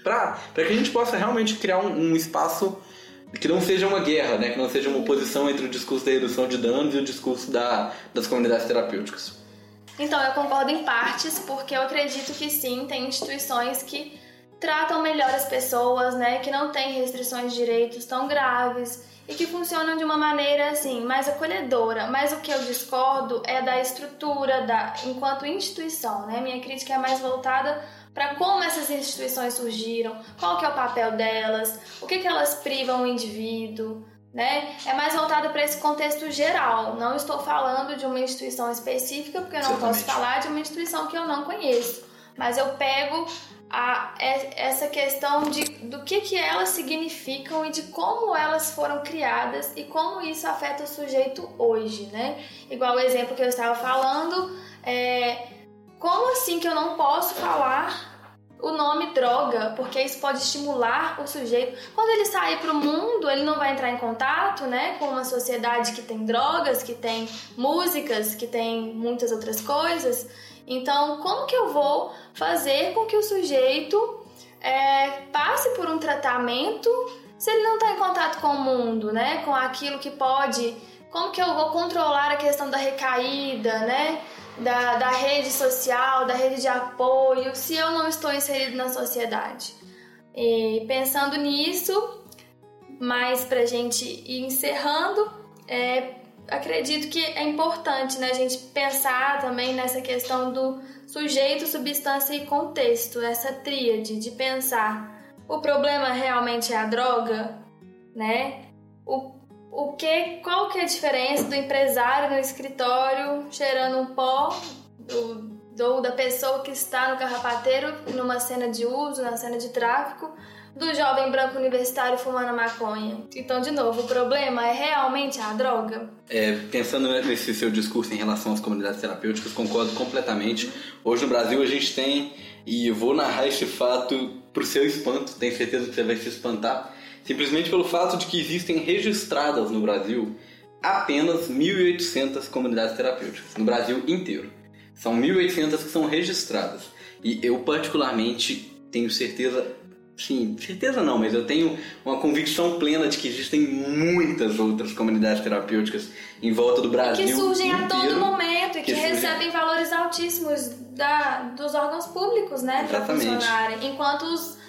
para que a gente possa realmente criar um, um espaço que não seja uma guerra, né? Que não seja uma oposição entre o discurso da redução de danos e o discurso da, das comunidades terapêuticas. Então, eu concordo em partes, porque eu acredito que sim, tem instituições que tratam melhor as pessoas, né, que não têm restrições de direitos tão graves e que funcionam de uma maneira assim, mais acolhedora. Mas o que eu discordo é da estrutura da, enquanto instituição, né? Minha crítica é mais voltada para como essas instituições surgiram, qual que é o papel delas, o que que elas privam o indivíduo, né? É mais voltada para esse contexto geral. Não estou falando de uma instituição específica, porque eu não Exatamente. Posso falar de uma instituição que eu não conheço, mas eu pego a, essa questão de, do que, que elas significam e de como elas foram criadas e como isso afeta o sujeito hoje, né? Igual o exemplo que eu estava falando, é, como assim que eu não posso falar o nome droga? Porque isso pode estimular o sujeito. Quando ele sair para o mundo, ele não vai entrar em contato, né, com uma sociedade que tem drogas, que tem músicas, que tem muitas outras coisas. Então, como que eu vou fazer com que o sujeito é, passe por um tratamento se ele não está em contato com o mundo, né, com aquilo que pode? Como que eu vou controlar a questão da recaída, né? Da, da rede social, da rede de apoio, se eu não estou inserido na sociedade? E pensando nisso, mas para a gente ir encerrando, é, acredito que é importante, né, a gente pensar também nessa questão do sujeito, substância e contexto, essa tríade de pensar o problema realmente é a droga, né? O O que, qual que é a diferença do empresário no escritório cheirando um pó ou da pessoa que está no Carrapateiro numa cena de uso, na cena de tráfico, do jovem branco universitário fumando maconha? Então, de novo, o problema é realmente a droga? É, pensando nesse seu discurso em relação às comunidades terapêuticas, concordo completamente. Hoje no Brasil a gente tem, e eu vou narrar este fato para o seu espanto, tenho certeza que você vai se espantar, simplesmente pelo fato de que existem registradas no Brasil apenas mil e oitocentas comunidades terapêuticas, no Brasil inteiro. São mil e oitocentas que são registradas. E eu particularmente tenho certeza, sim, certeza não, mas eu tenho uma convicção plena de que existem muitas outras comunidades terapêuticas em volta do Brasil que surgem inteiro, a todo momento e que, que recebem surgem... valores altíssimos da, dos órgãos públicos, né, para funcionarem, enquanto os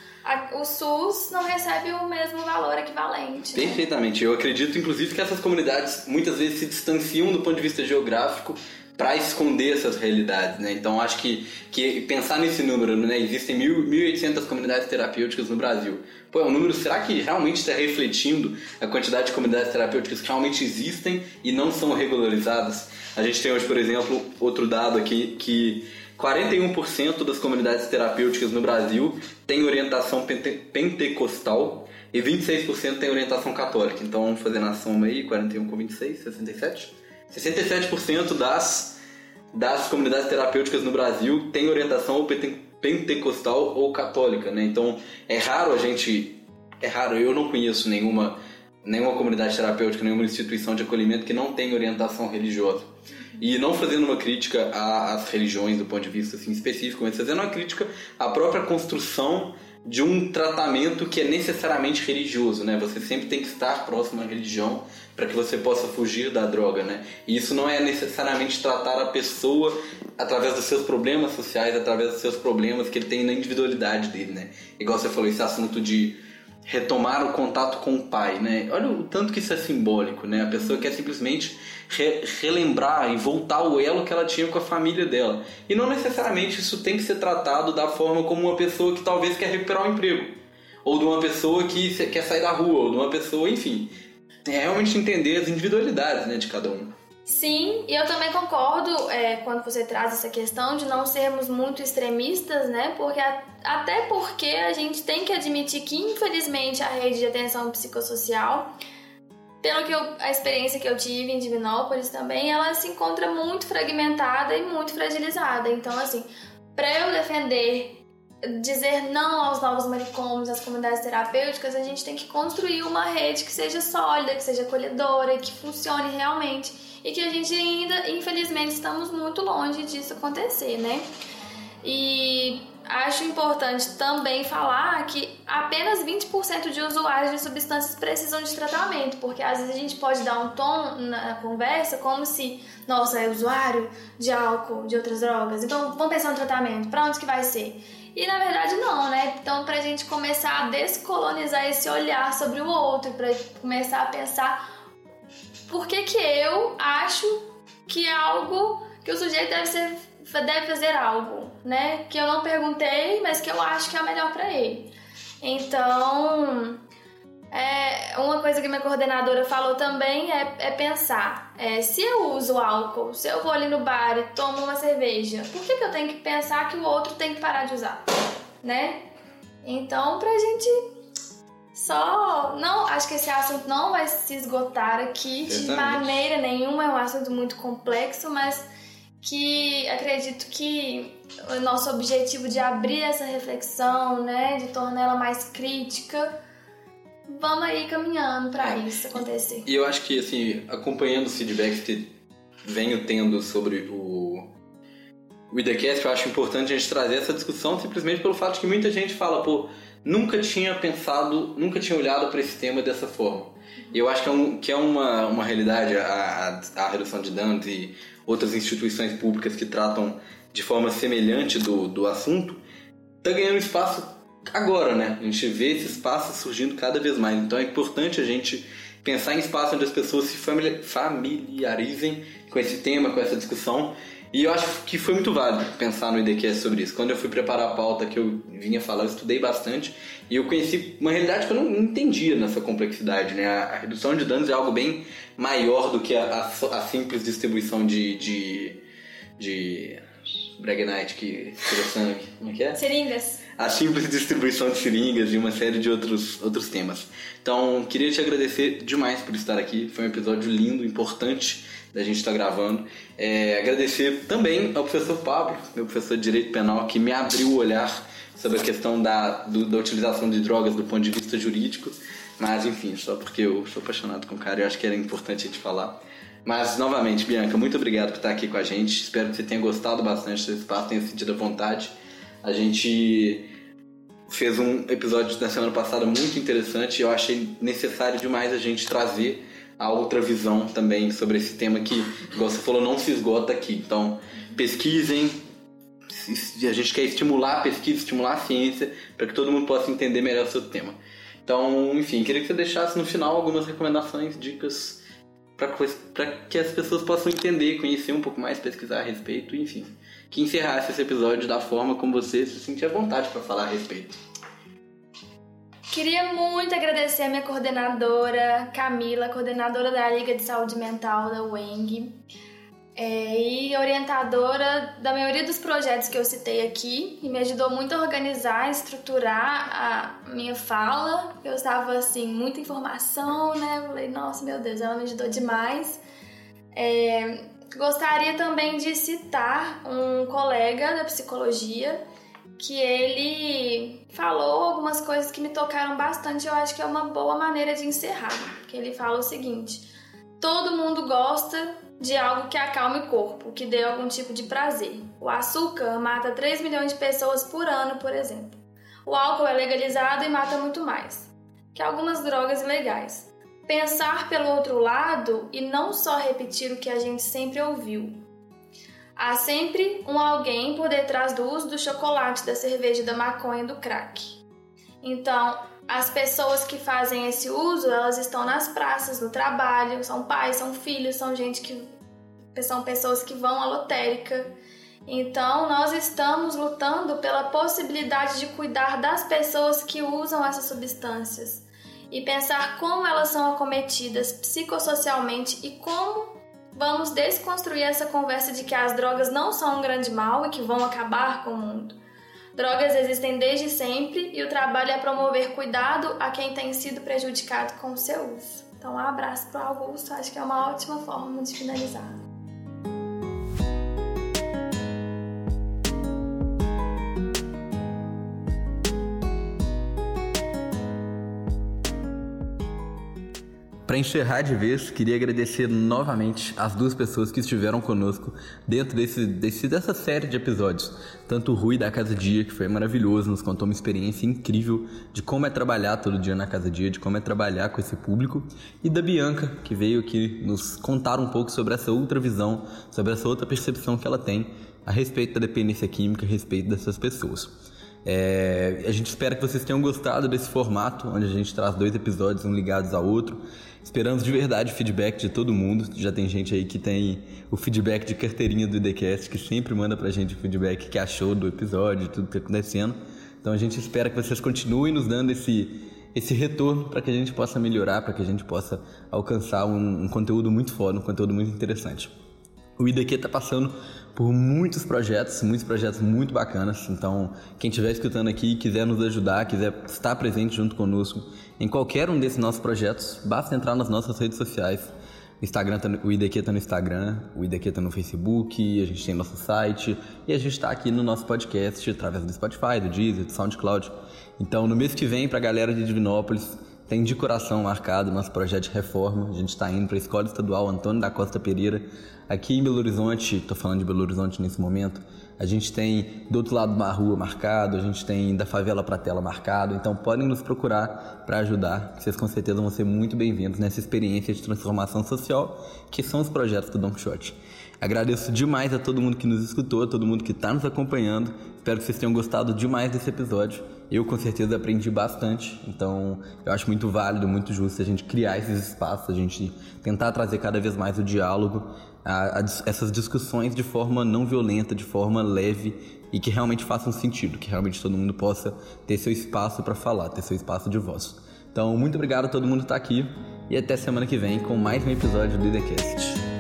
o SUS não recebe o mesmo valor equivalente. Né? Perfeitamente. Eu acredito, inclusive, que essas comunidades muitas vezes se distanciam do ponto de vista geográfico para esconder essas realidades, né? Então, acho que, que pensar nesse número, né? Existem mil, mil e oitocentas comunidades terapêuticas no Brasil. Pô, é um número, será que realmente está refletindo a quantidade de comunidades terapêuticas que realmente existem e não são regularizadas? A gente tem hoje, por exemplo, outro dado aqui que quarenta e um por cento das comunidades terapêuticas no Brasil têm orientação pente- pentecostal e vinte e seis por cento têm orientação católica. Então, fazendo a soma aí, quarenta e um com vinte e seis, sessenta e sete. sessenta e sete por cento das, das comunidades terapêuticas no Brasil têm orientação ou pente- pentecostal ou católica, né? Então, é raro a gente... É raro, eu não conheço nenhuma, nenhuma comunidade terapêutica, nenhuma instituição de acolhimento que não tenha orientação religiosa. E não fazendo uma crítica às religiões do ponto de vista assim, específico, mas fazendo uma crítica à própria construção de um tratamento que é necessariamente religioso, né? Você sempre tem que estar próximo à religião para que você possa fugir da droga, né? E isso não é necessariamente tratar a pessoa através dos seus problemas sociais, através dos seus problemas que ele tem na individualidade dele, né? Igual você falou, esse assunto de retomar o contato com o pai, né? Olha o tanto que isso é simbólico, né? A pessoa quer simplesmente re- relembrar e voltar ao elo que ela tinha com a família dela. E não necessariamente isso tem que ser tratado da forma como uma pessoa que talvez quer recuperar um emprego, ou de uma pessoa que quer sair da rua, ou de uma pessoa, enfim. É realmente entender as individualidades, né, de cada um. Sim, e eu também concordo é, quando você traz essa questão de não sermos muito extremistas, né? Porque a, até porque a gente tem que admitir que, infelizmente, a rede de atenção psicossocial, pelo que eu, a experiência que eu tive em Divinópolis também, ela se encontra muito fragmentada e muito fragilizada. Então, assim, para eu defender, dizer não aos novos manicômios, às comunidades terapêuticas, a gente tem que construir uma rede que seja sólida, que seja acolhedora, que funcione realmente. E que a gente ainda, infelizmente, estamos muito longe disso acontecer, né? E acho importante também falar que apenas vinte por cento de usuários de substâncias precisam de tratamento, porque às vezes a gente pode dar um tom na conversa como se, nossa, é usuário de álcool, de outras drogas, então vamos pensar no tratamento, pra onde que vai ser? E na verdade não, né? Então pra gente começar a descolonizar esse olhar sobre o outro, pra começar a pensar... Por que que eu acho que algo, que o sujeito deve, ser, deve fazer algo, né? Que eu não perguntei, mas que eu acho que é o melhor para ele. Então, é, uma coisa que minha coordenadora falou também é, é pensar. É, se eu uso álcool, se eu vou ali no bar e tomo uma cerveja, por que que eu tenho que pensar que o outro tem que parar de usar, né? Então, pra gente... Só, não, acho que esse assunto não vai se esgotar aqui de maneira nenhuma, é um assunto muito complexo, mas que acredito que o nosso objetivo de abrir essa reflexão, né, de torná-la mais crítica, vamos aí caminhando para é. isso acontecer. E eu acho que, assim, acompanhando os feedbacks que venho tendo sobre o, o IDCast, eu acho importante a gente trazer essa discussão simplesmente pelo fato de que muita gente fala, pô, nunca tinha pensado, nunca tinha olhado para esse tema dessa forma. E eu acho que é, um, que é uma, uma realidade a, a, a redução de danos e outras instituições públicas que tratam de forma semelhante do, do assunto, está ganhando espaço agora, né? A gente vê esse espaço surgindo cada vez mais. Então é importante a gente pensar em espaços onde as pessoas se familiarizem com esse tema, com essa discussão. E eu acho que foi muito válido pensar no IDCast sobre isso. Quando eu fui preparar a pauta que eu vinha falar, eu estudei bastante e eu conheci uma realidade que eu não entendia nessa complexidade, né? A redução de danos é algo bem maior do que a, a, a simples distribuição de... de, de Breguenite, que tirou sangue. Como é que é? Seringas. A simples distribuição de seringas e uma série de outros, outros temas. Então, queria te agradecer demais por estar aqui. Foi um episódio lindo, importante da gente estar gravando. É, agradecer também ao professor Pablo, meu professor de Direito Penal, que me abriu o olhar sobre a questão da, do, da utilização de drogas do ponto de vista jurídico. Mas, enfim, só porque eu sou apaixonado com o cara e acho que era importante a gente falar. Mas, novamente, Bianca, muito obrigado por estar aqui com a gente. Espero que você tenha gostado bastante desse espaço, tenha sentido a vontade. A gente fez um episódio na semana passada muito interessante e eu achei necessário demais a gente trazer a outra visão também sobre esse tema que, igual você falou, não se esgota aqui. Então, pesquisem. A gente quer estimular a pesquisa, estimular a ciência, para que todo mundo possa entender melhor o seu tema. Então, enfim, queria que você deixasse no final algumas recomendações, dicas... para que as pessoas possam entender, conhecer um pouco mais, pesquisar a respeito, enfim. Que encerrasse esse episódio da forma como você se sentia à vontade para falar a respeito. Queria muito agradecer a minha coordenadora, Camila, coordenadora da Liga de Saúde Mental da U E N G. é, e orientadora da maioria dos projetos que eu citei aqui, e me ajudou muito a organizar, estruturar a minha fala. Eu estava assim, muita informação, né? Falei, nossa, meu Deus, ela me ajudou demais. É, gostaria também de citar um colega da psicologia, que ele falou algumas coisas que me tocaram bastante. Eu acho que é uma boa maneira de encerrar, que ele fala o seguinte: todo mundo gosta de algo que acalme o corpo, que dê algum tipo de prazer. O açúcar mata três milhões de pessoas por ano, por exemplo. O álcool é legalizado e mata muito mais que algumas drogas ilegais. Pensar pelo outro lado e não só repetir o que a gente sempre ouviu. Há sempre um alguém por detrás do uso do chocolate, da cerveja, da maconha e do crack. Então, as pessoas que fazem esse uso, elas estão nas praças, no trabalho, são pais, são filhos, são gente que são pessoas que vão à lotérica. Então, nós estamos lutando pela possibilidade de cuidar das pessoas que usam essas substâncias e pensar como elas são acometidas psicossocialmente e como vamos desconstruir essa conversa de que as drogas não são um grande mal e que vão acabar com o mundo. Drogas existem desde sempre e o trabalho é promover cuidado a quem tem sido prejudicado com o seu uso. Então, um abraço para o Augusto, acho que é uma ótima forma de finalizar. Para encerrar de vez, queria agradecer novamente as duas pessoas que estiveram conosco dentro desse, desse, dessa série de episódios. Tanto o Rui da Casa Dia, que foi maravilhoso, nos contou uma experiência incrível de como é trabalhar todo dia na Casa Dia, de como é trabalhar com esse público. E da Bianca, que veio aqui nos contar um pouco sobre essa outra visão, sobre essa outra percepção que ela tem a respeito da dependência química, a respeito dessas pessoas. É, a gente espera que vocês tenham gostado desse formato, onde a gente traz dois episódios, um ligados ao outro. Esperamos de verdade o feedback de todo mundo. Já tem gente aí que tem o feedback de carteirinha do IDCast, que sempre manda pra gente o feedback que achou do episódio, tudo que tá acontecendo. Então a gente espera que vocês continuem nos dando esse, esse retorno, para que a gente possa melhorar, para que a gente possa alcançar um, um conteúdo muito foda, um conteúdo muito interessante. O I D Q está passando por muitos projetos, muitos projetos muito bacanas. Então, quem estiver escutando aqui e quiser nos ajudar, quiser estar presente junto conosco em qualquer um desses nossos projetos, basta entrar nas nossas redes sociais. O, Instagram tá no, o I D Q está no Instagram, o I D Q está no Facebook, a gente tem nosso site e a gente está aqui no nosso podcast através do Spotify, do Deezer, do SoundCloud. Então, no mês que vem, para a galera de Divinópolis, tem de coração marcado nosso projeto de reforma. A gente está indo para a Escola Estadual Antônio da Costa Pereira, aqui em Belo Horizonte. Estou falando de Belo Horizonte nesse momento. A gente tem do outro lado uma rua marcado, a gente tem da favela para a tela marcado. Então podem nos procurar para ajudar, vocês com certeza vão ser muito bem-vindos nessa experiência de transformação social que são os projetos do Dom Quixote. Agradeço demais a todo mundo que nos escutou, a todo mundo que está nos acompanhando. Espero que vocês tenham gostado demais desse episódio. Eu, com certeza, aprendi bastante. Então, eu acho muito válido, muito justo a gente criar esses espaços, a gente tentar trazer cada vez mais o diálogo, a, a, essas discussões de forma não violenta, de forma leve e que realmente façam sentido, que realmente todo mundo possa ter seu espaço para falar, ter seu espaço de voz. Então, muito obrigado a todo mundo que está aqui e até semana que vem com mais um episódio do IDCast.